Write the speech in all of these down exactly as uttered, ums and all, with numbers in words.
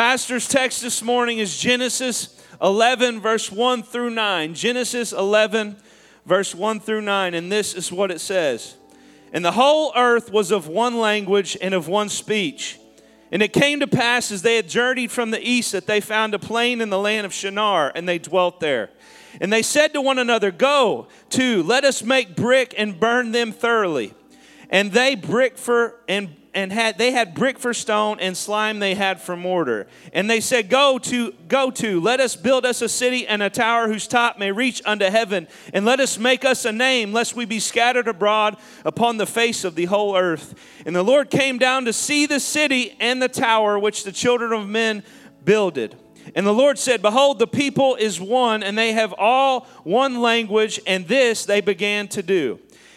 Pastor's text this morning is Genesis eleven, verse one through nine. Genesis eleven, verse one through nine, and this is what it says. And the whole earth was of one language and of one speech. And it came to pass as they had journeyed from the east that they found a plain in the land of Shinar, and they dwelt there. And they said to one another, "Go to, let us make brick and burn them thoroughly." And they brick for and and had they had brick for stone, and slime they had for mortar. And they said, "Go to, go to, let us build us a city and a tower whose top may reach unto heaven, and let us make us a name, lest we be scattered abroad upon the face of the whole earth." And the Lord came down to see the city and the tower which the children of men builded. And the Lord said, "Behold, the people is one, and they have all one language, and this they began to do.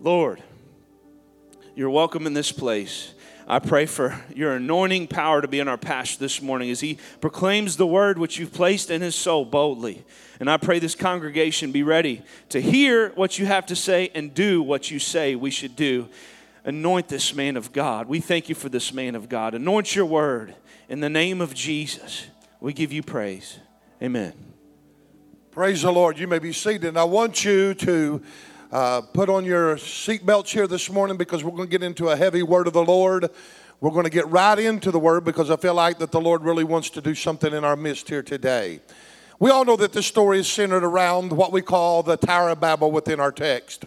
Lord, you're welcome in this place. I pray for your anointing power to be in our pastor this morning as he proclaims the word which you've placed in his soul boldly. And I pray this congregation be ready to hear what you have to say and do what you say we should do. Anoint this man of God. We thank you for this man of God. Anoint your word. In the name of Jesus, we give you praise. Amen. Praise the Lord. You may be seated. And I want you to uh, put on your seatbelts here this morning, because we're going to get into a heavy word of the Lord. We're going to get right into the word, because I feel like that the Lord really wants to do something in our midst here today. We all know that this story is centered around what we call the Tower of Babel within our text.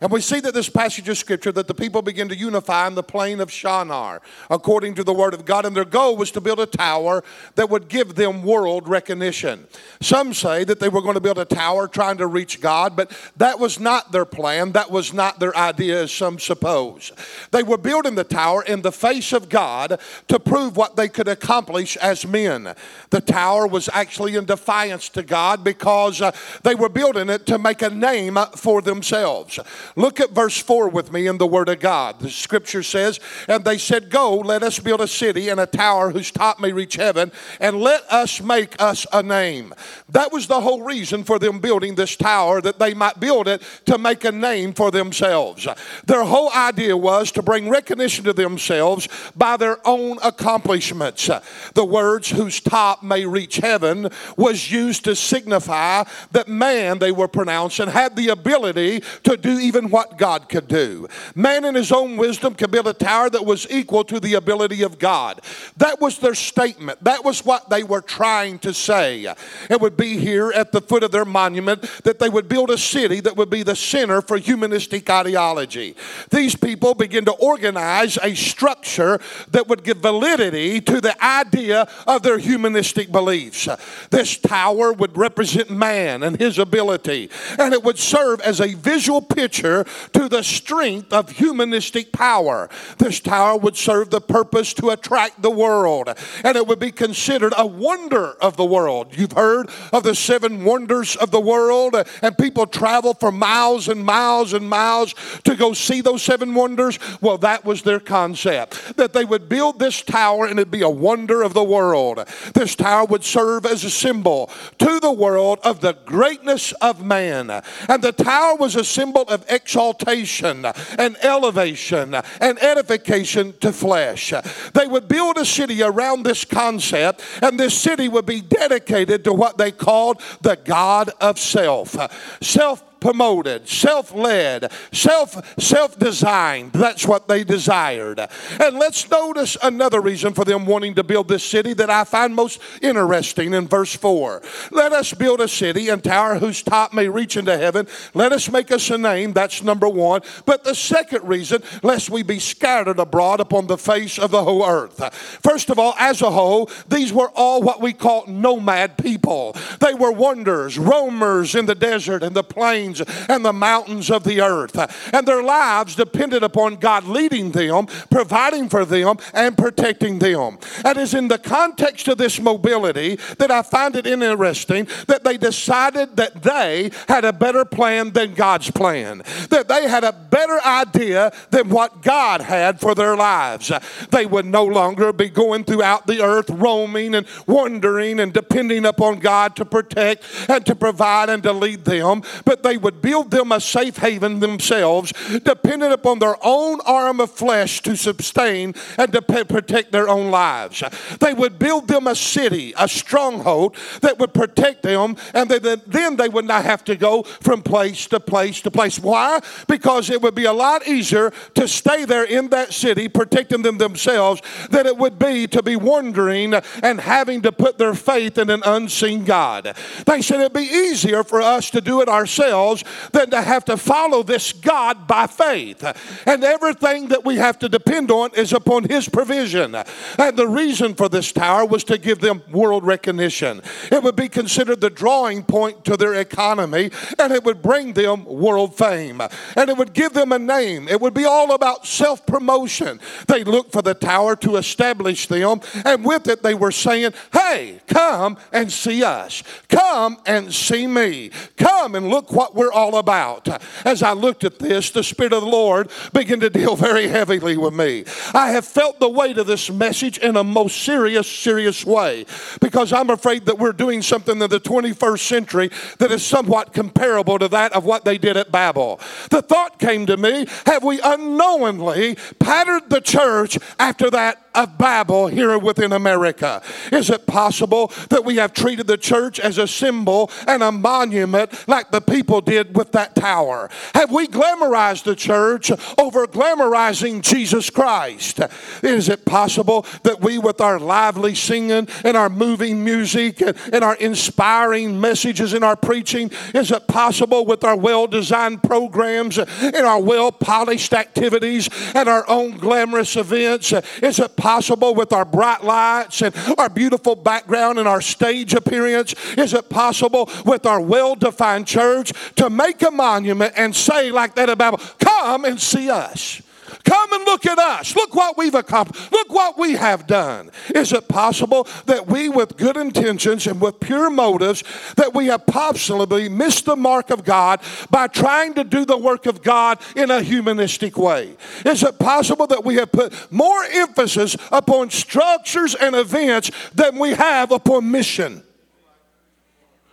And we see that this passage of Scripture, that the people begin to unify in the plain of Shinar, according to the Word of God. And their goal was to build a tower that would give them world recognition. Some say that they were going to build a tower trying to reach God, but that was not their plan. That was not their idea, as some suppose. They were building the tower in the face of God to prove what they could accomplish as men. The tower was actually in defiance to God, because uh, they were building it to make a name for themselves. Look at verse four with me in the Word of God. The Scripture says, "And they said, Go, let us build a city and a tower whose top may reach heaven, and let us make us a name." That was the whole reason for them building this tower, that they might build it to make a name for themselves. Their whole idea was to bring recognition to themselves by their own accomplishments. The words "whose top may reach heaven" was used to signify that man, they were pronouncing, had the ability to do even what God could do. Man in his own wisdom could build a tower that was equal to the ability of God. That was their statement. That was what they were trying to say. It would be here at the foot of their monument that they would build a city that would be the center for humanistic ideology. These people begin to organize a structure that would give validity to the idea of their humanistic beliefs. This tower would represent man and his ability, and it would serve as a visual picture to the strength of humanistic power. This tower would serve the purpose to attract the world, and it would be considered a wonder of the world. You've heard of the seven wonders of the world, and people travel for miles and miles and miles to go see those seven wonders. Well, that was their concept, that they would build this tower and it'd be a wonder of the world. This tower would serve as a symbol to the world of the greatness of man, and the tower was a symbol of exaltation. Exaltation and elevation and edification to flesh. They would build a city around this concept, and this city would be dedicated to what they called the God of self. Self promoted, self-led, self, self-designed. That's what they desired. And let's notice another reason for them wanting to build this city that I find most interesting in verse four. Let us build a city and tower whose top may reach into heaven. Let us make us a name. That's number one. But the second reason, lest we be scattered abroad upon the face of the whole earth. First of all, as a whole, these were all what we call nomad people. They were wanderers, roamers in the desert and the plains, plains and the mountains of the earth. And their lives depended upon God leading them, providing for them, and protecting them. And it's in the context of this mobility that I find it interesting that they decided that they had a better plan than God's plan, that they had a better idea than what God had for their lives. They would no longer be going throughout the earth roaming and wandering and depending upon God to protect and to provide and to lead them, but they would build them a safe haven themselves, dependent upon their own arm of flesh to sustain and to protect their own lives. They would build them a city, a stronghold that would protect them, and then they would not have to go from place to place to place. Why? Because it would be a lot easier to stay there in that city protecting them themselves than it would be to be wandering and having to put their faith in an unseen God. They said it'd be easier for us to do it ourselves than to have to follow this God by faith. And everything that we have to depend on is upon His provision. And the reason for this tower was to give them world recognition. It would be considered the drawing point to their economy, and it would bring them world fame. And it would give them a name. It would be all about self-promotion. They looked for the tower to establish them, and with it they were saying, hey, come and see us. Come and see me. Come and look what we're all about. As I looked at this, the Spirit of the Lord began to deal very heavily with me. I have felt the weight of this message in a most serious, serious way, because I'm afraid that we're doing something in the twenty-first century that is somewhat comparable to that of what they did at Babel. The thought came to me, have we unknowingly patterned the church after that of Babel here within America? Is it possible that we have treated the church as a symbol and a monument like the people did with that tower? Have we glamorized the church over glamorizing Jesus Christ? Is it possible that we, with our lively singing and our moving music and our inspiring messages in our preaching, is it possible with our well-designed programs and our well-polished activities and our own glamorous events, is it possible possible with our bright lights and our beautiful background and our stage appearance, is it possible with our well-defined church to make a monument and say like that about, come and see us. Come and look at us. Look what we've accomplished. Look what we have done. Is it possible that we, with good intentions and with pure motives, that we have possibly missed the mark of God by trying to do the work of God in a humanistic way? Is it possible that we have put more emphasis upon structures and events than we have upon mission?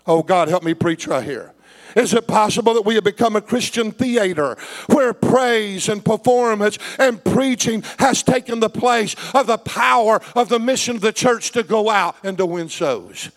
Oh, God, help me preach right here. Is it possible that we have become a Christian theater where praise and performance and preaching has taken the place of the power of the mission of the church to go out and to win souls?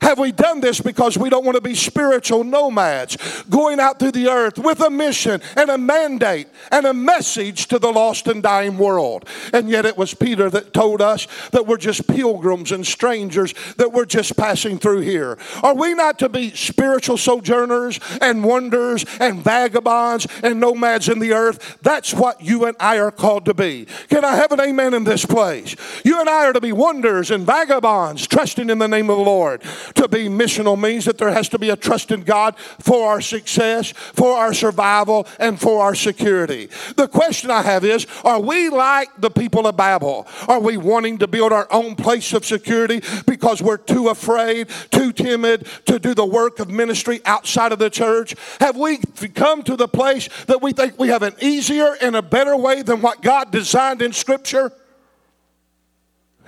Have we done this because we don't want to be spiritual nomads going out through the earth with a mission and a mandate and a message to the lost and dying world? And yet it was Peter that told us that we're just pilgrims and strangers, that we're just passing through here. Are we not to be spiritual sojourners and wanderers and vagabonds and nomads in the earth? That's what you and I are called to be. Can I have an amen in this place? You and I are to be wanderers and vagabonds, trusting in the name of the Lord. To be missional means that there has to be a trust in God for our success, for our survival, and for our security. The question I have is, are we like the people of Babel? Are we wanting to build our own place of security because we're too afraid, too timid to do the work of ministry outside of the church? Have we come to the place that we think we have an easier and a better way than what God designed in Scripture?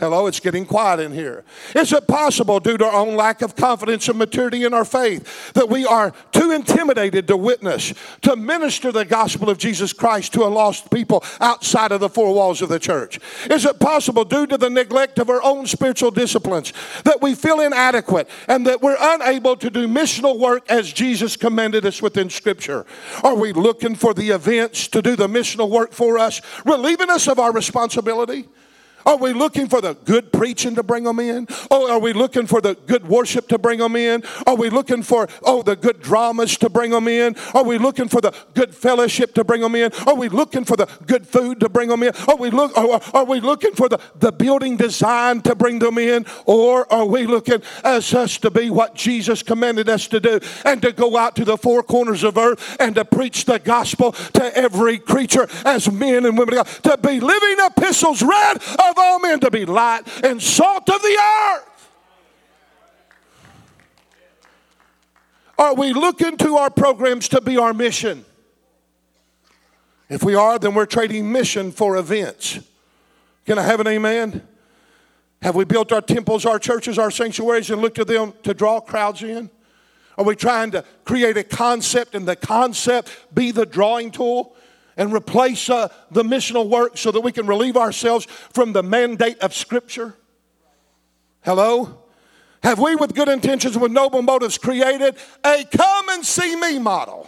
Hello, it's getting quiet in here. Is it possible, due to our own lack of confidence and maturity in our faith, that we are too intimidated to witness, to minister the gospel of Jesus Christ to a lost people outside of the four walls of the church? Is it possible, due to the neglect of our own spiritual disciplines, that we feel inadequate and that we're unable to do missional work as Jesus commanded us within Scripture? Are we looking for the events to do the missional work for us, relieving us of our responsibility? Are we looking for the good preaching to bring them in? Oh, are we looking for the good worship to bring them in? Are we looking for, oh, the good dramas to bring them in? Are we looking for the good fellowship to bring them in? Are we looking for the good food to bring them in? Are we, look, are, are we looking for the, the building design to bring them in? Or are we looking as us to be what Jesus commanded us to do and to go out to the four corners of earth and to preach the gospel to every creature as men and women of God, to be living epistles read of all men, to be light and salt of the earth? Are we looking to our programs to be our mission? If we are, then we're trading mission for events. Can I have an amen? Have we built our temples, our churches, our sanctuaries, and looked to them to draw crowds in? Are we trying to create a concept and the concept be the drawing tool? And replace uh, the missional work so that we can relieve ourselves from the mandate of Scripture? Hello? Have we, with good intentions, with noble motives, created a come and see me model?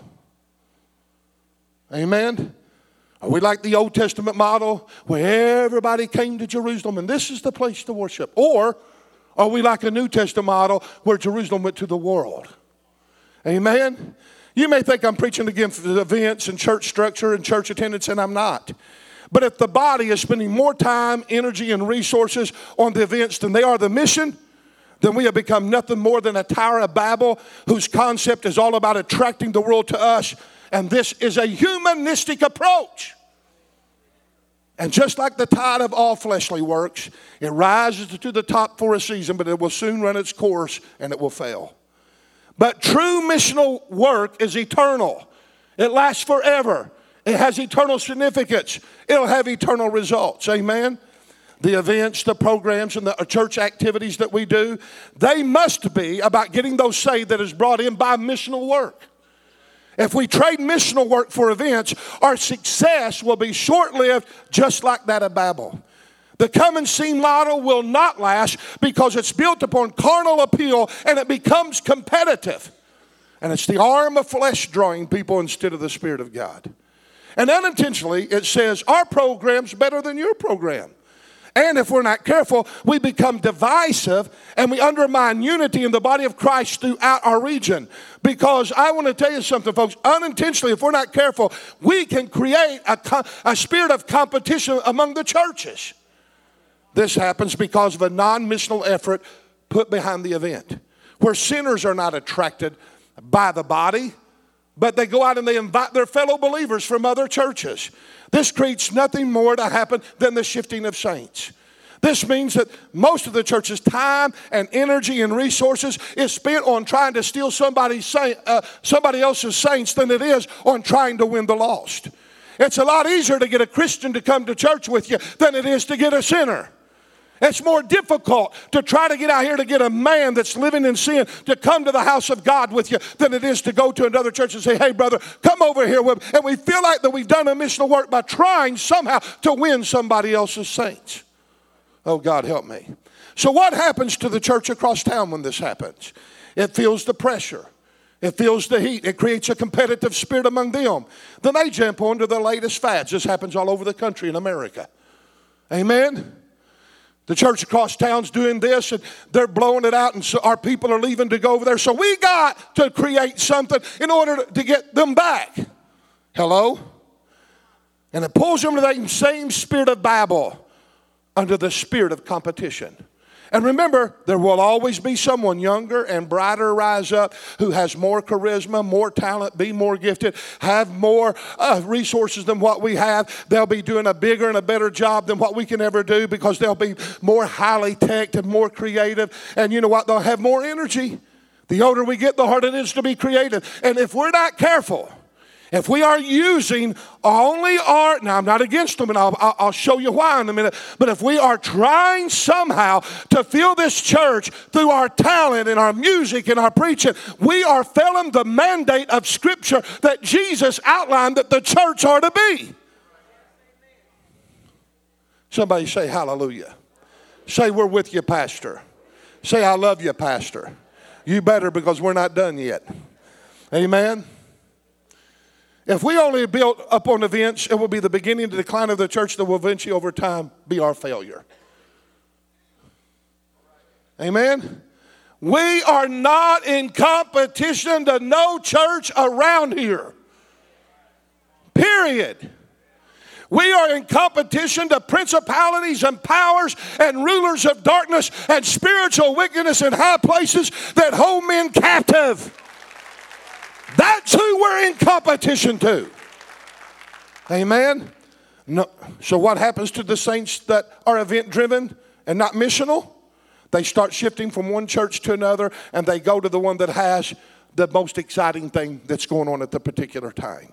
Amen? Are we like the Old Testament model where everybody came to Jerusalem and this is the place to worship? Or are we like a New Testament model where Jerusalem went to the world? Amen? You may think I'm preaching against events and church structure and church attendance, and I'm not. But if the body is spending more time, energy, and resources on the events than they are the mission, then we have become nothing more than a Tower of Babel whose concept is all about attracting the world to us. And this is a humanistic approach. And just like the tide of all fleshly works, it rises to the top for a season, but it will soon run its course and it will fail. But true missional work is eternal. It lasts forever. It has eternal significance. It'll have eternal results. Amen? The events, the programs, and the church activities that we do, they must be about getting those saved that is brought in by missional work. If we trade missional work for events, our success will be short-lived, just like that of Babel. The come and see model will not last because it's built upon carnal appeal and it becomes competitive. And it's the arm of flesh drawing people instead of the Spirit of God. And unintentionally, it says, our program's better than your program. And if we're not careful, we become divisive and we undermine unity in the body of Christ throughout our region. Because I want to tell you something, folks. Unintentionally, if we're not careful, we can create a, a spirit of competition among the churches. This happens because of a non-missional effort put behind the event, where sinners are not attracted by the body, but they go out and they invite their fellow believers from other churches. This creates nothing more to happen than the shifting of saints. This means that most of the church's time and energy and resources is spent on trying to steal somebody's saint, uh, somebody else's saints than it is on trying to win the lost. It's a lot easier to get a Christian to come to church with you than it is to get a sinner. It's more difficult to try to get out here to get a man that's living in sin to come to the house of God with you than it is to go to another church and say, hey, brother, come over here with me. And we feel like that we've done a missional work by trying somehow to win somebody else's saints. Oh, God, help me. So what happens to the church across town when this happens? It feels the pressure. It feels the heat. It creates a competitive spirit among them. Then they jump onto the latest fads. This happens all over the country in America. Amen? The church across town's doing this, and they're blowing it out, and so our people are leaving to go over there. So we got to create something in order to get them back. Hello? And it pulls them to that same spirit of Babel under the spirit of competition. And remember, there will always be someone younger and brighter rise up who has more charisma, more talent, be more gifted, have more uh, resources than what we have. They'll be doing a bigger and a better job than what we can ever do because they'll be more highly tech and more creative. And you know what? They'll have more energy. The older we get, the harder it is to be creative. And if we're not careful, if we are using only our, now I'm not against them, and I'll, I'll show you why in a minute, but if we are trying somehow to fill this church through our talent and our music and our preaching, we are failing the mandate of Scripture that Jesus outlined that the church are to be. Somebody say hallelujah. Say we're with you, Pastor. Say I love you, Pastor. You better, because we're not done yet. Amen. If we only built up on events, it will be the beginning of the decline of the church that will eventually over time be our failure. Amen? We are not in competition to no church around here. Period. We are in competition to principalities and powers and rulers of darkness and spiritual wickedness in high places that hold men captive. That's who we're in competition to. Amen? No. So what happens to the saints that are event-driven and not missional? They start shifting from one church to another, and they go to the one that has the most exciting thing that's going on at the particular time.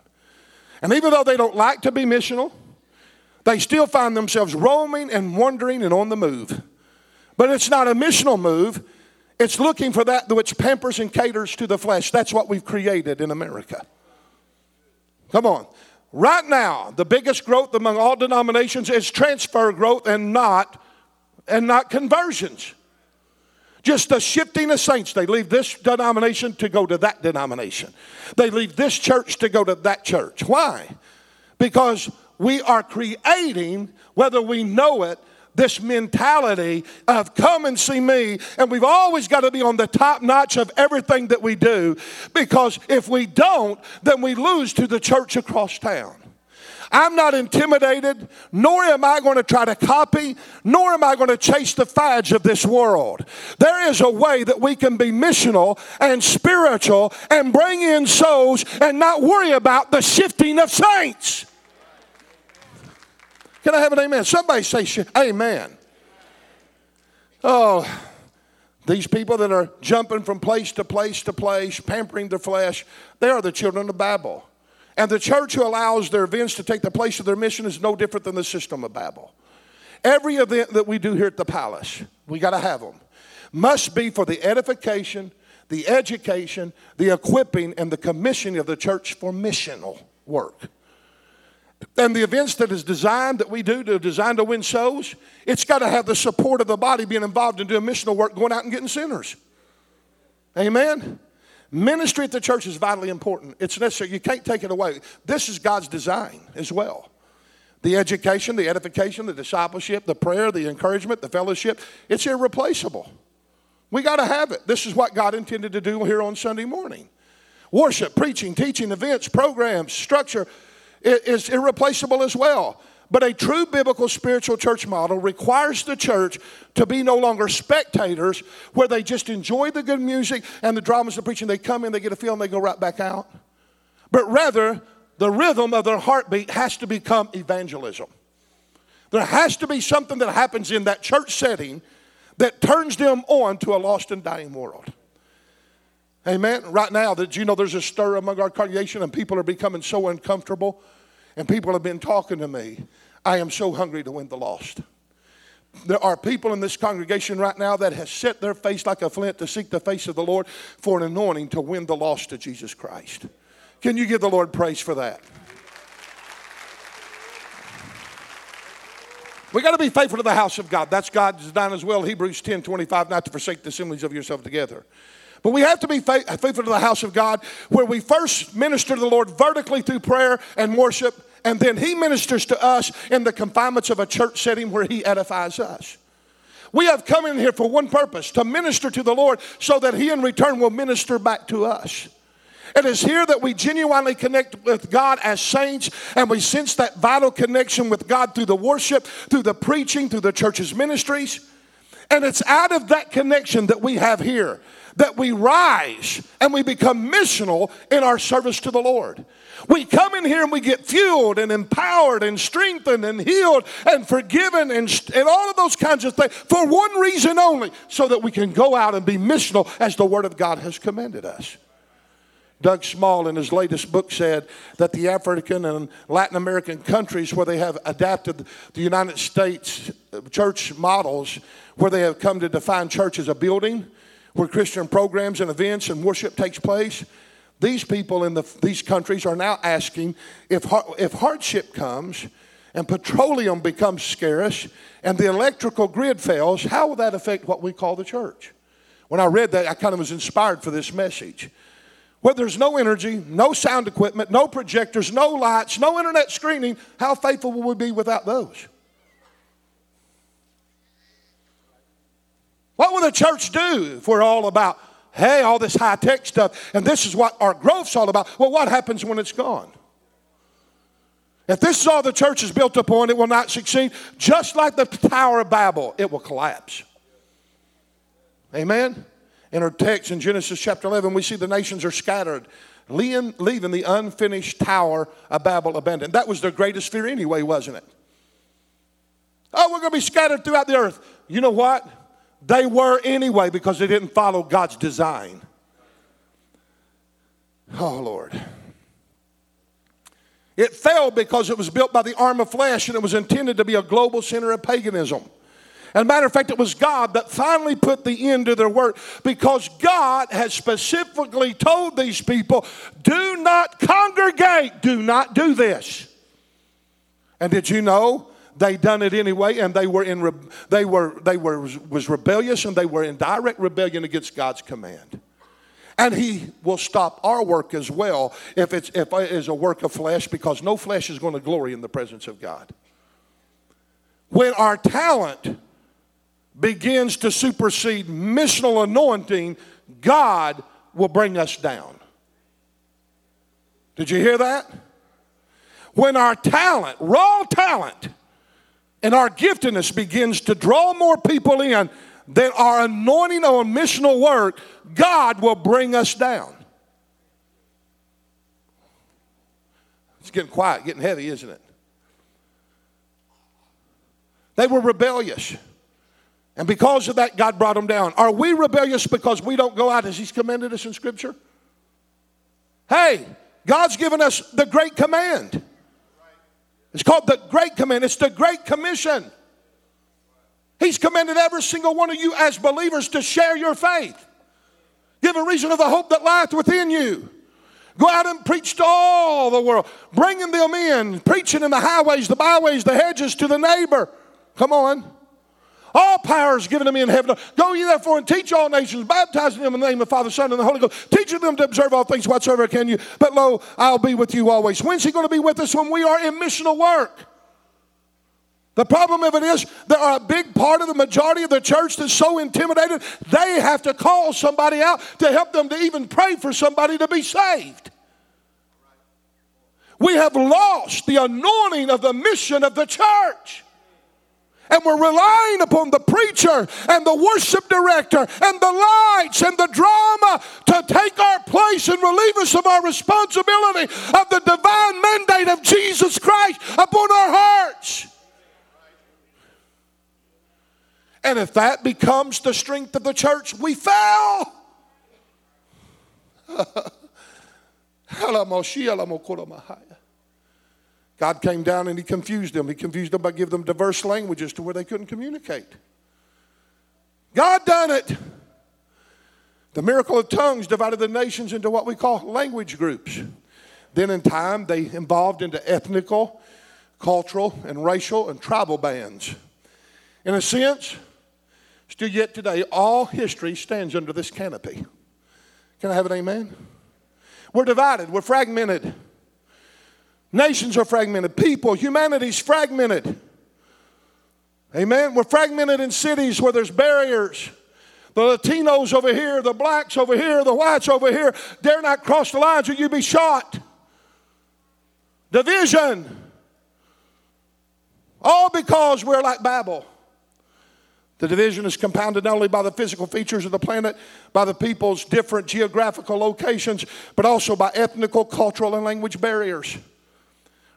And even though they don't like to be missional, they still find themselves roaming and wandering and on the move. But it's not a missional move. It's looking for that which pampers and caters to the flesh. That's what we've created in America. Come on. Right now, the biggest growth among all denominations is transfer growth and not, and not conversions. Just the shifting of saints. They leave this denomination to go to that denomination. They leave this church to go to that church. Why? Because we are creating, whether we know it, this mentality of come and see me. And we've always got to be on the top notch of everything that we do, because if we don't, then we lose to the church across town. I'm not intimidated, nor am I going to try to copy, nor am I going to chase the fads of this world. There is a way that we can be missional and spiritual and bring in souls and not worry about the shifting of saints. Can I have an amen? Somebody say sh- amen. Oh, these people that are jumping from place to place to place, pampering their flesh, they are the children of Babel. And the church who allows their events to take the place of their mission is no different than the system of Babel. Every event that we do here at the Palace, we got to have them, must be for the edification, the education, the equipping, and the commissioning of the church for missional work. And the events that is designed, that we do, to designed to win souls, it's got to have the support of the body being involved in doing missional work, going out and getting sinners. Amen? Ministry at the church is vitally important. It's necessary. You can't take it away. This is God's design as well. The education, the edification, the discipleship, the prayer, the encouragement, the fellowship, it's irreplaceable. We got to have it. This is what God intended to do here on Sunday morning. Worship, preaching, teaching, events, programs, structure, it is irreplaceable as well. But a true biblical spiritual church model requires the church to be no longer spectators where they just enjoy the good music and the dramas of preaching. They come in, they get a feel, and they go right back out. But rather, the rhythm of their heartbeat has to become evangelism. There has to be something that happens in that church setting that turns them on to a lost and dying world. Amen. Right now, did you know there's a stir among our congregation and people are becoming so uncomfortable, and people have been talking to me. I am so hungry to win the lost. There are people in this congregation right now that has set their face like a flint to seek the face of the Lord for an anointing to win the lost to Jesus Christ. Can you give the Lord praise for that? We got to be faithful to the house of God. That's God's design as well. Hebrews ten twenty-five, not to forsake the assemblies of yourselves together. But we have to be faithful to the house of God, where we first minister to the Lord vertically through prayer and worship, and then He ministers to us in the confinements of a church setting where He edifies us. We have come in here for one purpose, to minister to the Lord so that He in return will minister back to us. It is here that we genuinely connect with God as saints, and we sense that vital connection with God through the worship, through the preaching, through the church's ministries. And it's out of that connection that we have here that we rise and we become missional in our service to the Lord. We come in here and we get fueled and empowered and strengthened and healed and forgiven and, st- and all of those kinds of things for one reason only, so that we can go out and be missional as the Word of God has commanded us. Doug Small in his latest book said that the African and Latin American countries where they have adapted the United States church models, where they have come to define church as a building where Christian programs and events and worship takes place, these people in the, these countries are now asking, if, if hardship comes and petroleum becomes scarce and the electrical grid fails, how will that affect what we call the church? When I read that, I kind of was inspired for this message. Where there's no energy, no sound equipment, no projectors, no lights, no internet screening, how faithful will we be without those? What will the church do if we're all about, hey, all this high-tech stuff, and this is what our growth's all about? Well, what happens when it's gone? If this is all the church is built upon, it will not succeed. Just like the Tower of Babel, it will collapse. Amen? In our text in Genesis chapter eleven, we see the nations are scattered, leaving the unfinished Tower of Babel abandoned. That was their greatest fear anyway, wasn't it? Oh, we're going to be scattered throughout the earth. You know what? They were anyway because they didn't follow God's design. Oh, Lord. It fell because it was built by the arm of flesh, and it was intended to be a global center of paganism. As a matter of fact, it was God that finally put the end to their work, because God had specifically told these people, do not congregate, do not do this. And did you know they done it anyway, and they were in re- they were they were was rebellious, and they were in direct rebellion against God's command. And he will stop our work as well if it's if it is a work of flesh, because no flesh is going to glory in the presence of God. When our talent begins to supersede missional anointing, God will bring us down. Did you hear that? When our talent, raw talent, and our giftedness begins to draw more people in than our anointing on missional work, God will bring us down. It's getting quiet, getting heavy, isn't it? They were rebellious. And because of that, God brought them down. Are we rebellious because we don't go out as he's commanded us in Scripture? Hey, God's given us the great command. It's called the Great Command. It's the Great Commission. He's commanded every single one of you as believers to share your faith. Give a reason of the hope that lieth within you. Go out and preach to all the world. Bringing them in. Preaching in the highways, the byways, the hedges, to the neighbor. Come on. All power is given to me in heaven. Go ye therefore and teach all nations, baptizing them in the name of the Father, Son, and the Holy Ghost, teaching them to observe all things whatsoever can you. But lo, I'll be with you always. When's he going to be with us? When we are in missional work. The problem of it is there are a big part of the majority of the church that's so intimidated, they have to call somebody out to help them to even pray for somebody to be saved. We have lost the anointing of the mission of the church. And we're relying upon the preacher and the worship director and the lights and the drama to take our place and relieve us of our responsibility of the divine mandate of Jesus Christ upon our hearts. And if that becomes the strength of the church, we fail. God came down and he confused them. He confused them by giving them diverse languages to where they couldn't communicate. God done it. The miracle of tongues divided the nations into what we call language groups. Then in time, they evolved into ethnical, cultural, and racial and tribal bands. In a sense, still yet today, all history stands under this canopy. Can I have an amen? We're divided. We're fragmented. Nations are fragmented. People, humanity's fragmented. Amen? We're fragmented in cities where there's barriers. The Latinos over here, the blacks over here, the whites over here, dare not cross the lines or you'd be shot. Division. All because we're like Babel. The division is compounded not only by the physical features of the planet, by the people's different geographical locations, but also by ethnical, cultural, and language barriers.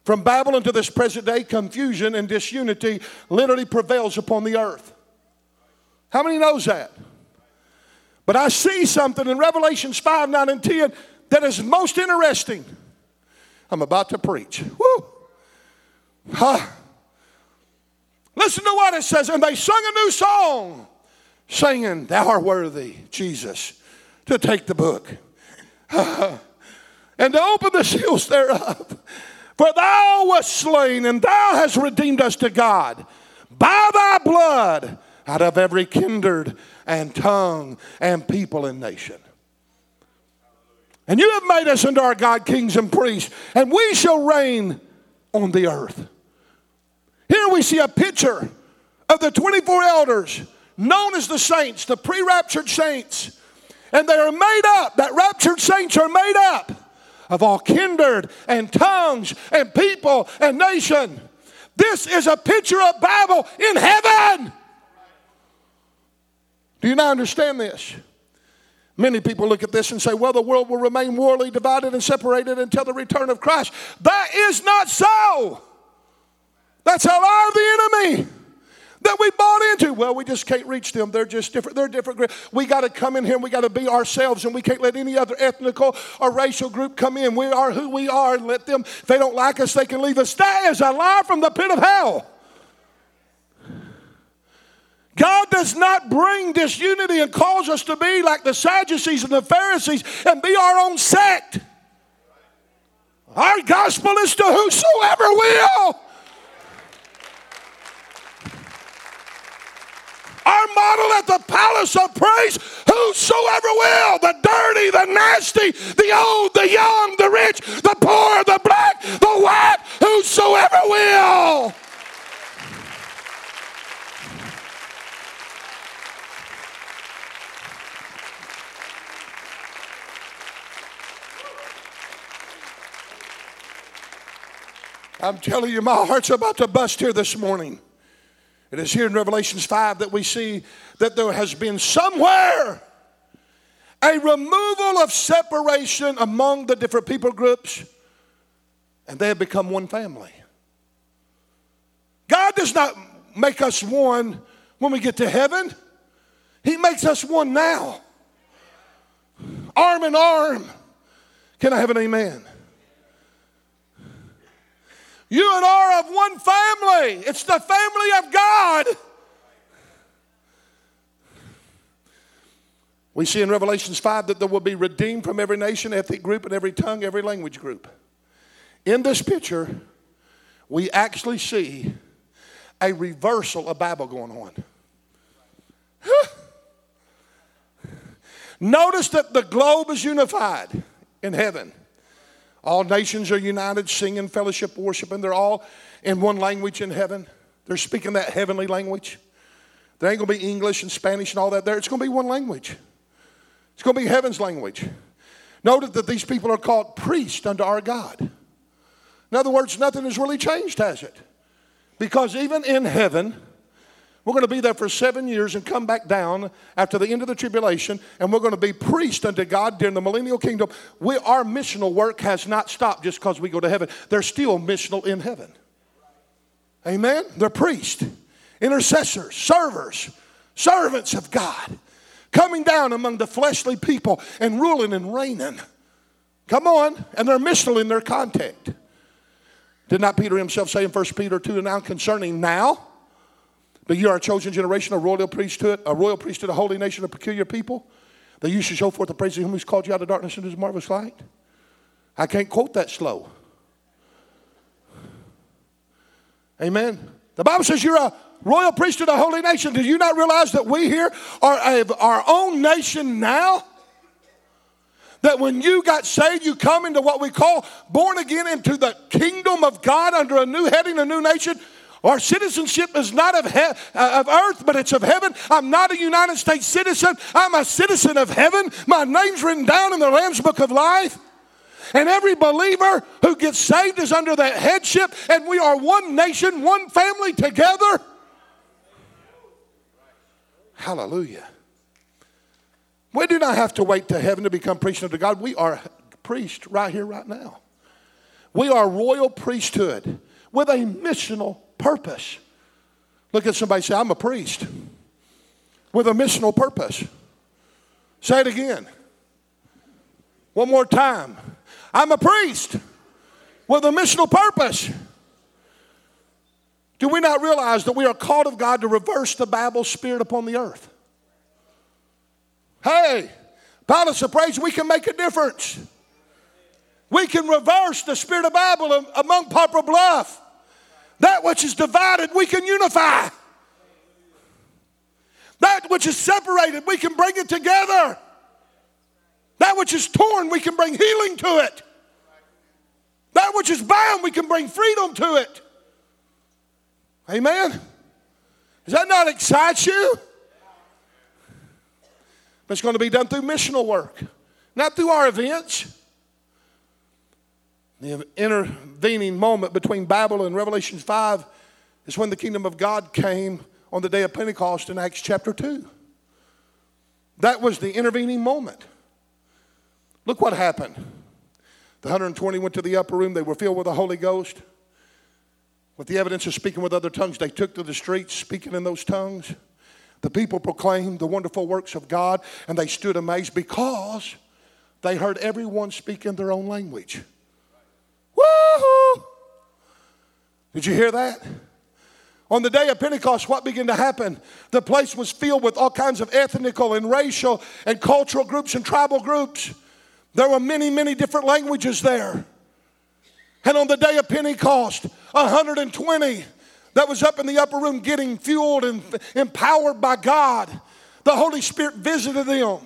From Babylon to this present day, confusion and disunity literally prevails upon the earth. How many knows that? But I see something in Revelations five, nine, and ten that is most interesting. I'm about to preach. Woo! Huh. Listen to what it says. And they sung a new song, saying, Thou art worthy, Jesus, to take the book and to open the seals thereof. For thou wast slain, and thou hast redeemed us to God by thy blood out of every kindred and tongue and people and nation. And you have made us unto our God kings and priests, and we shall reign on the earth. Here we see a picture of the twenty-four elders known as the saints, the pre-raptured saints. And they are made up, that raptured saints are made up of all kindred and tongues and people and nation. This is a picture of Babel in heaven. Do you now understand this? Many people look at this and say, well, the world will remain warily divided and separated until the return of Christ. That is not so. That's a lie of the enemy that we bought into. Well, we just can't reach them. They're just different. They're different. We got to come in here and we got to be ourselves, and we can't let any other ethnical or racial group come in. We are who we are, and let them, if they don't like us, they can leave us. That is a lie from the pit of hell. God does not bring disunity and cause us to be like the Sadducees and the Pharisees and be our own sect. Our gospel is to whosoever will. Our model at the Palace of Praise, whosoever will, the dirty, the nasty, the old, the young, the rich, the poor, the black, the white, whosoever will. I'm telling you, my heart's about to bust here this morning. It is here in Revelations five that we see that there has been somewhere a removal of separation among the different people groups, and they have become one family. God does not make us one when we get to heaven. He makes us one now. Arm in arm. Can I have an amen? You and I are of one family. It's the family of God. We see in Revelations five that there will be redeemed from every nation, ethnic group, and every tongue, every language group. In this picture, we actually see a reversal of Babel going on. Notice that the globe is unified in heaven. All nations are united, singing, fellowship, worship, and they're all in one language in heaven. They're speaking that heavenly language. There ain't going to be English and Spanish and all that there. It's going to be one language. It's going to be heaven's language. Notice that these people are called priests unto our God. In other words, nothing has really changed, has it? Because even in heaven, we're going to be there for seven years and come back down after the end of the tribulation, and we're going to be priests unto God during the millennial kingdom. We, our missional work has not stopped just because we go to heaven. They're still missional in heaven. Amen? They're priests, intercessors, servers, servants of God, coming down among the fleshly people and ruling and reigning. Come on. And they're missional in their context. Did not Peter himself say in First Peter two, now concerning now, that you are a chosen generation, a royal priesthood, a royal priesthood, a holy nation, a peculiar people, that you should show forth the praise of him who's called you out of darkness into his marvelous light. I can't quote that slow. Amen. The Bible says you're a royal priesthood, a holy nation. Do you not realize that we here are of our own nation now? That when you got saved, you come into what we call born again into the kingdom of God under a new heading, a new nation. Our citizenship is not of, he- uh, of earth, but it's of heaven. I'm not a United States citizen. I'm a citizen of heaven. My name's written down in the Lamb's Book of Life. And every believer who gets saved is under that headship, and we are one nation, one family together. Hallelujah. We do not have to wait to heaven to become priests unto God. We are priests right here, right now. We are royal priesthood with a missional purpose. Look at somebody and say, I'm a priest with a missional purpose. Say it again. One more time. I'm a priest with a missional purpose. Do we not realize that we are called of God to reverse the Babel spirit upon the earth? Hey, Palace of Praise, we can make a difference. We can reverse the spirit of Babel among Poplar Bluff. That which is divided, we can unify. That which is separated, we can bring it together. That which is torn, we can bring healing to it. That which is bound, we can bring freedom to it. Amen? Does that not excite you? But it's going to be done through missional work, not through our events. The intervening moment between Babel and Revelation five is when the kingdom of God came on the day of Pentecost in Acts chapter two. That was the intervening moment. Look what happened. The one hundred twenty went to the upper room. They were filled with the Holy Ghost. With the evidence of speaking with other tongues, they took to the streets speaking in those tongues. The people proclaimed the wonderful works of God, and they stood amazed because they heard everyone speak in their own language. Woo-hoo! Did you hear that? On the day of Pentecost, what began to happen? The place was filled with all kinds of ethnical and racial and cultural groups and tribal groups. There were many, many different languages there. And on the day of Pentecost, one hundred twenty that was up in the upper room getting fueled and empowered by God, the Holy Spirit visited them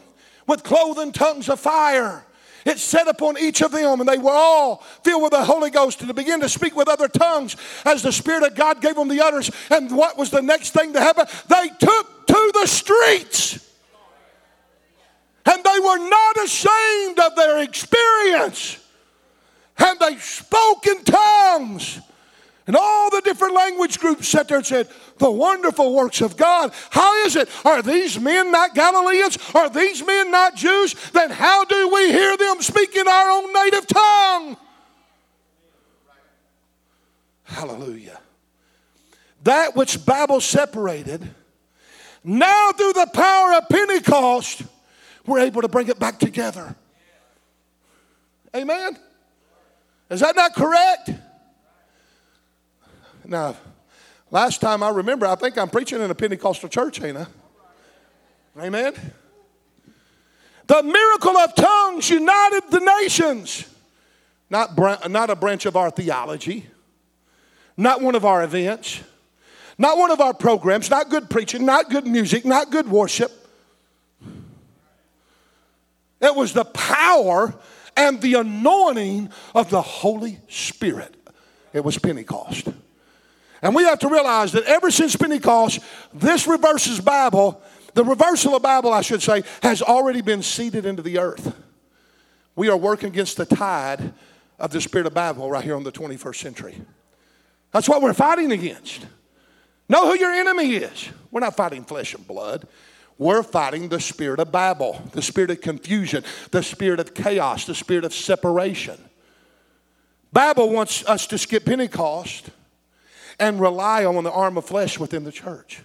with clothing tongues of fire. It set upon each of them, and they were all filled with the Holy Ghost, and they began to speak with other tongues as the Spirit of God gave them the utterance. And what was the next thing to happen? They took to the streets, and they were not ashamed of their experience. And they spoke in tongues. And all the different language groups sat there and said, the wonderful works of God. How is it? Are these men not Galileans? Are these men not Jews? Then how do we hear them speak in our own native tongue? Hallelujah. That which Babel separated, now through the power of Pentecost, we're able to bring it back together. Amen? Is that not correct? Now, last time I remember, I think I'm preaching in a Pentecostal church, ain't I? Amen? The miracle of tongues united the nations. Not, br- not a branch of our theology. Not one of our events. Not one of our programs. Not good preaching. Not good music. Not good worship. It was the power and the anointing of the Holy Spirit. It was Pentecost. And we have to realize that ever since Pentecost, this reverses Babel, the reversal of Babel, I should say, has already been seeded into the earth. We are working against the tide of the spirit of Babel right here on the twenty-first century. That's what we're fighting against. Know who your enemy is. We're not fighting flesh and blood. We're fighting the spirit of Babel, the spirit of confusion, the spirit of chaos, the spirit of separation. Babel wants us to skip Pentecost and rely on the arm of flesh within the church.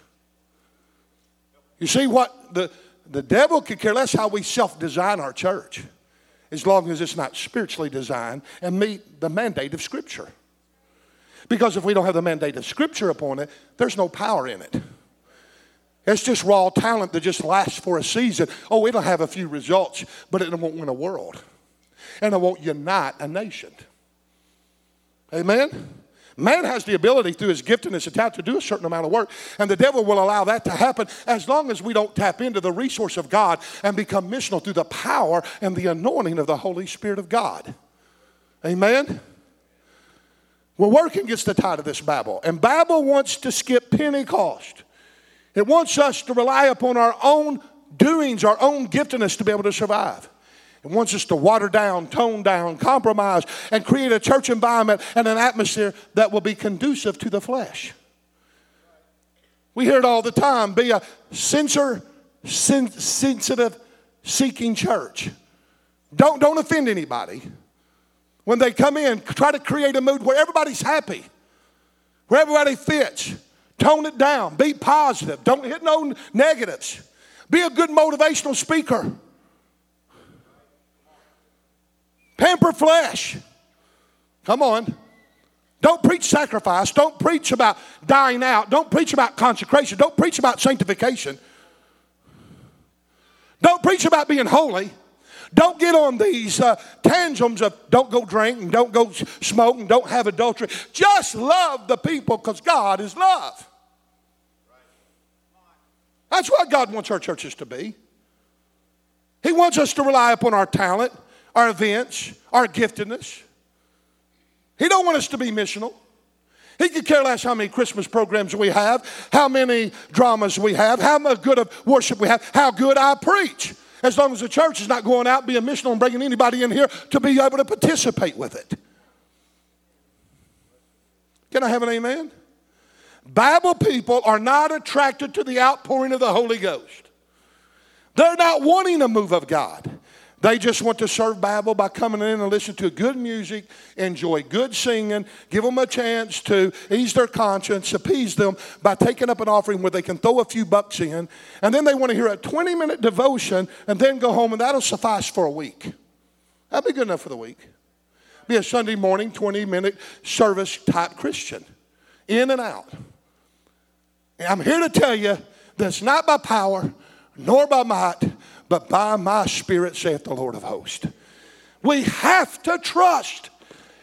You see what? The, the devil could care less how we self-design our church as long as it's not spiritually designed and meet the mandate of Scripture. Because if we don't have the mandate of Scripture upon it, there's no power in it. It's just raw talent that just lasts for a season. Oh, it'll have a few results, but it won't win a world. And it won't unite a nation. Amen? Man has the ability through his gift and his talent to do a certain amount of work. And the devil will allow that to happen as long as we don't tap into the resource of God and become missional through the power and the anointing of the Holy Spirit of God. Amen? We're working against the tide of this Babel. And Babel wants to skip Pentecost. It wants us to rely upon our own doings, our own giftedness to be able to survive. It wants us to water down, tone down, compromise, and create a church environment and an atmosphere that will be conducive to the flesh. We hear it all the time. Be a censor, sen- sensitive, seeking church. Don't, don't offend anybody. When they come in, try to create a mood where everybody's happy, where everybody fits. Tone it down. Be positive. Don't hit no negatives. Be a good motivational speaker. Pamper flesh. Come on. Don't preach sacrifice. Don't preach about dying out. Don't preach about consecration. Don't preach about sanctification. Don't preach about being holy. Don't get on these uh, tantrums of don't go drink and don't go smoke and don't have adultery. Just love the people because God is love. That's what God wants our churches to be. He wants us to rely upon our talent, our events, our giftedness. He don't want us to be missional. He could care less how many Christmas programs we have, how many dramas we have, how much good of worship we have, how good I preach. as long as the church is not going out being missional and bringing anybody in here to be able to participate with it. Can I have an amen? Bible people are not attracted to the outpouring of the Holy Ghost. They're not wanting a move of God. They just want to serve Bible by coming in and listening to good music, enjoy good singing, give them a chance to ease their conscience, appease them by taking up an offering where they can throw a few bucks in, and then they want to hear a twenty-minute devotion and then go home, and that'll suffice for a week. That'll be good enough for the week. Be a Sunday morning, twenty-minute service type Christian, in and out. And I'm here to tell you that's not by power nor by might, but by my spirit, saith the Lord of hosts. We have to trust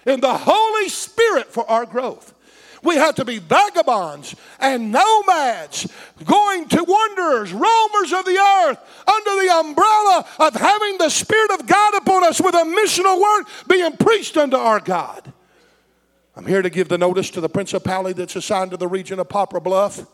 in the Holy Spirit for our growth. We have to be vagabonds and nomads, going to wanderers, roamers of the earth, under the umbrella of having the Spirit of God upon us with a missional word being preached unto our God. I'm here to give the notice to the principality that's assigned to the region of Poplar Bluff.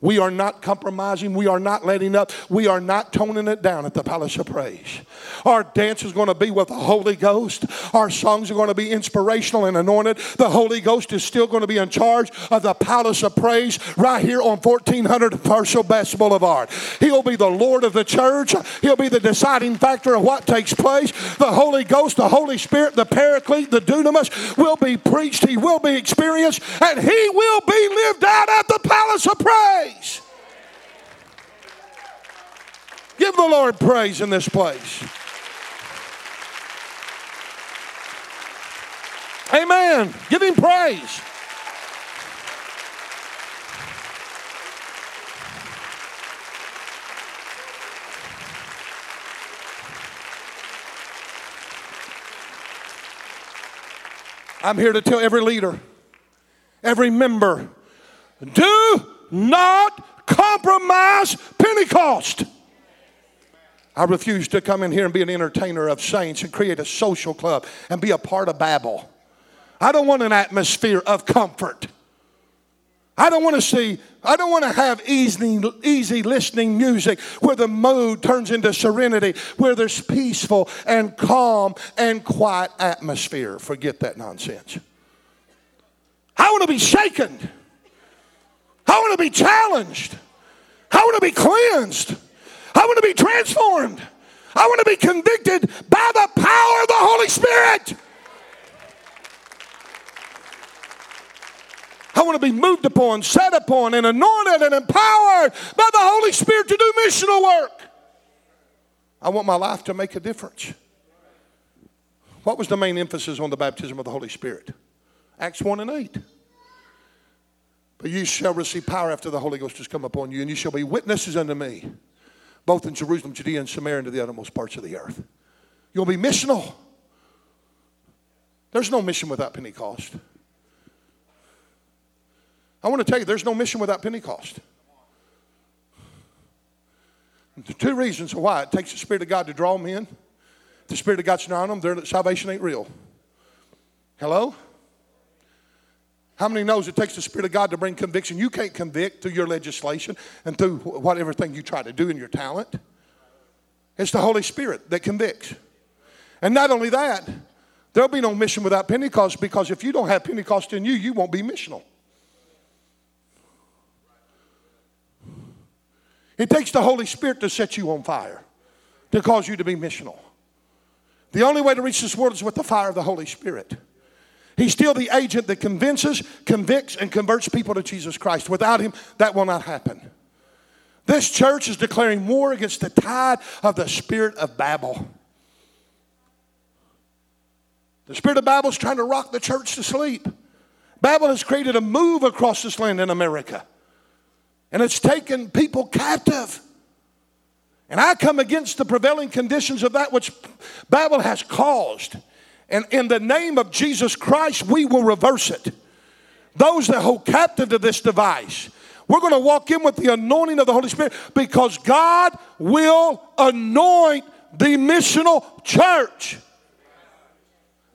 We are not compromising. We are not letting up. We are not toning it down at the Palace of Praise. Our dance is going to be with the Holy Ghost. Our songs are going to be inspirational and anointed. The Holy Ghost is still going to be in charge of the Palace of Praise right here on fourteen hundred Parshall Bass Boulevard. He'll be the Lord of the church. He'll be the deciding factor of what takes place. The Holy Ghost, the Holy Spirit, the Paraclete, the Dunamis will be preached. He will be experienced. And he will be lived out at the Palace of Praise. Give the Lord praise in this place. Amen. Give him praise. I'm here to tell every leader, every member, do not compromise Pentecost. I refuse to come in here and be an entertainer of saints and create a social club and be a part of Babel. I don't want an atmosphere of comfort. I don't want to see, I don't want to have easy, easy listening music where the mood turns into serenity, where there's peaceful and calm and quiet atmosphere. Forget that nonsense. I want to be shaken. I want to be challenged. I want to be cleansed. I want to be transformed. I want to be convicted by the power of the Holy Spirit. I want to be moved upon, set upon, and anointed and empowered by the Holy Spirit to do missional work. I want my life to make a difference. What was the main emphasis on the baptism of the Holy Spirit? Acts one and eight. But you shall receive power after the Holy Ghost has come upon you, and you shall be witnesses unto me, both in Jerusalem, Judea, and Samaria, and to the uttermost parts of the earth. You'll be missional. There's no mission without Pentecost. I want to tell you, there's no mission without Pentecost. The two reasons why: it takes the Spirit of God to draw men. If the Spirit of God's not on them, their salvation ain't real. Hello? How many knows it takes the Spirit of God to bring conviction? You can't convict through your legislation and through whatever thing you try to do in your talent. It's the Holy Spirit that convicts. And not only that, there'll be no mission without Pentecost, because if you don't have Pentecost in you, you won't be missional. It takes the Holy Spirit to set you on fire, to cause you to be missional. The only way to reach this world is with the fire of the Holy Spirit. He's still the agent that convinces, convicts, and converts people to Jesus Christ. Without him, that will not happen. This church is declaring war against the tide of the spirit of Babel. The spirit of Babel is trying to rock the church to sleep. Babel has created a move across this land in America, and it's taken people captive. And I come against the prevailing conditions of that which Babel has caused. And in the name of Jesus Christ, we will reverse it. Those that hold captive to this device, we're going to walk in with the anointing of the Holy Spirit, because God will anoint the missional church.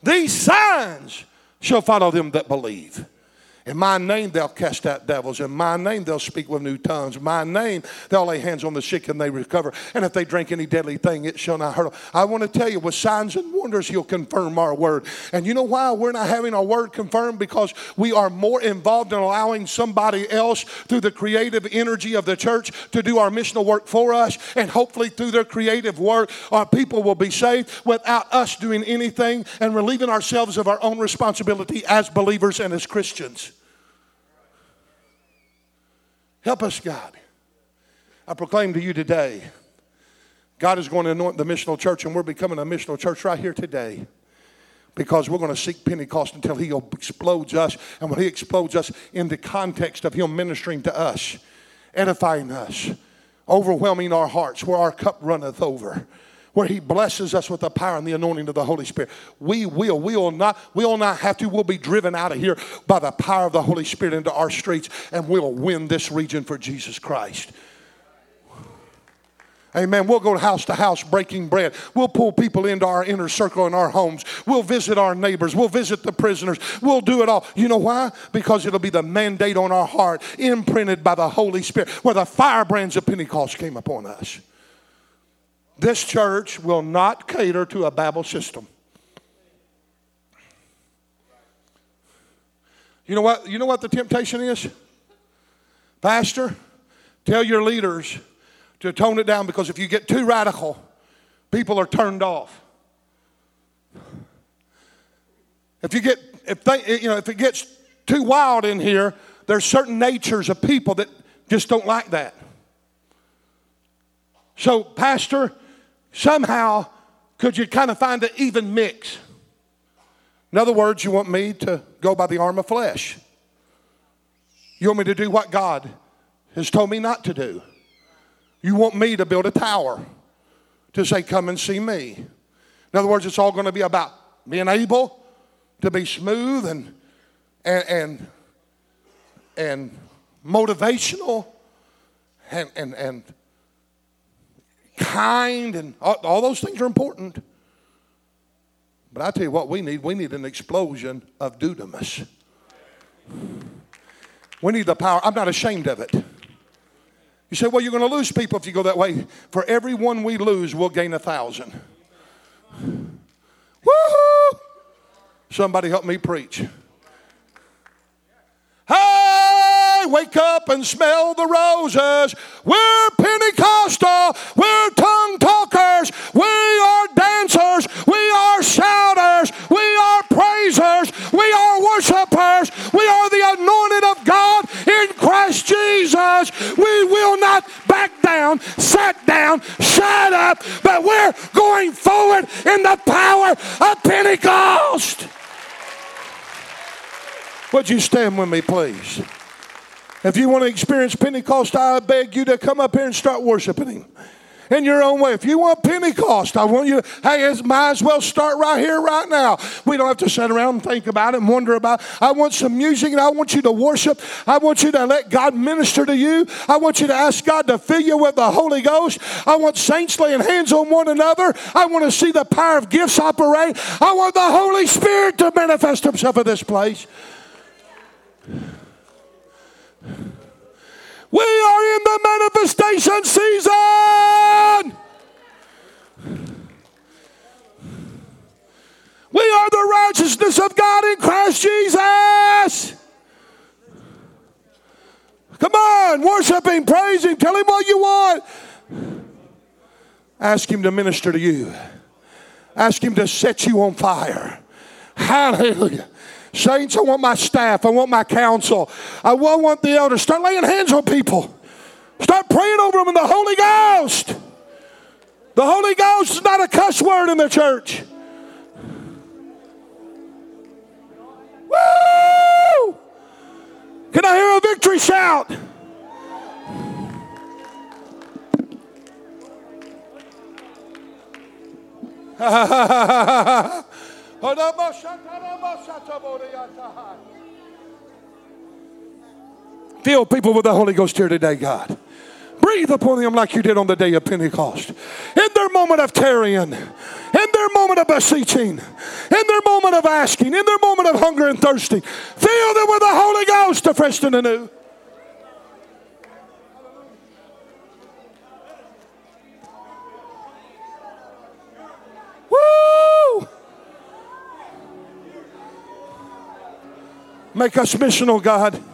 These signs shall follow them that believe. In my name they'll cast out devils. In my name they'll speak with new tongues. In my name they'll lay hands on the sick and they recover. And if they drink any deadly thing, it shall not hurt them. I want to tell you, with signs and wonders, he'll confirm our word. And you know why we're not having our word confirmed? Because we are more involved in allowing somebody else through the creative energy of the church to do our missional work for us. And hopefully through their creative work, our people will be saved without us doing anything and relieving ourselves of our own responsibility as believers and as Christians. Help us, God. I proclaim to you today, God is going to anoint the missional church, and we're becoming a missional church right here today because we're going to seek Pentecost until he explodes us. And when he explodes us in the context of him ministering to us, edifying us, overwhelming our hearts, where our cup runneth over, where he blesses us with the power and the anointing of the Holy Spirit. We will, we will not, we will not have to, we'll be driven out of here by the power of the Holy Spirit into our streets, and we'll win this region for Jesus Christ. Amen. We'll go house to house breaking bread. We'll pull people into our inner circle in our homes. We'll visit our neighbors. We'll visit the prisoners. We'll do it all. You know why? Because it'll be the mandate on our heart, imprinted by the Holy Spirit, where the firebrands of Pentecost came upon us. This church will not cater to a Babel system. You know what? You know what the temptation is? Pastor, tell your leaders to tone it down, because if you get too radical, people are turned off. If you get, if they, you know, if it gets too wild in here, there's certain natures of people that just don't like that. So, Pastor, somehow, could you kind of find an even mix? In other words, you want me to go by the arm of flesh. You want me to do what God has told me not to do. You want me to build a tower to say, come and see me. In other words, it's all going to be about being able to be smooth and and and, and motivational and and and kind, and all, all those things are important. But I tell you what we need. We need an explosion of dudamus. We need the power. I'm not ashamed of it. You say, well, you're going to lose people if you go that way. For every one we lose, we'll gain a thousand. Woo-hoo! Somebody help me preach. Hey, wake up and smell the roses. We're Pentecostal. We're tongue talkers. We are dancers. We are shouters. We are praisers. We are worshipers. We are the anointed of God in Christ Jesus. We will not back down, sit down, shut up, but we're going forward in the power of Pentecost. Would you stand with me, please? If you want to experience Pentecost, I beg you to come up here and start worshiping him in your own way. If you want Pentecost, I want you to, hey, it might as well start right here, right now. We don't have to sit around and think about it and wonder about it. I want some music, and I want you to worship. I want you to let God minister to you. I want you to ask God to fill you with the Holy Ghost. I want saints laying hands on one another. I want to see the power of gifts operate. I want the Holy Spirit to manifest himself in this place. We are in the manifestation season. We are the righteousness of God in Christ Jesus. Come on, worship him, praise him, tell him what you want. Ask him to minister to you. Ask him to set you on fire. Hallelujah. Saints, I want my staff. I want my counsel. I want the elders. Start laying hands on people. Start praying over them in the Holy Ghost. The Holy Ghost is not a cuss word in the church. Woo! Can I hear a victory shout? Ha ha ha ha ha ha. Fill people with the Holy Ghost here today, God. Breathe upon them like you did on the day of Pentecost. In their moment of tarrying, in their their moment of beseeching, in their moment of asking, in their moment of hunger and thirsting, fill them with the Holy Ghost afresh and anew. Woo! Make us missional, God.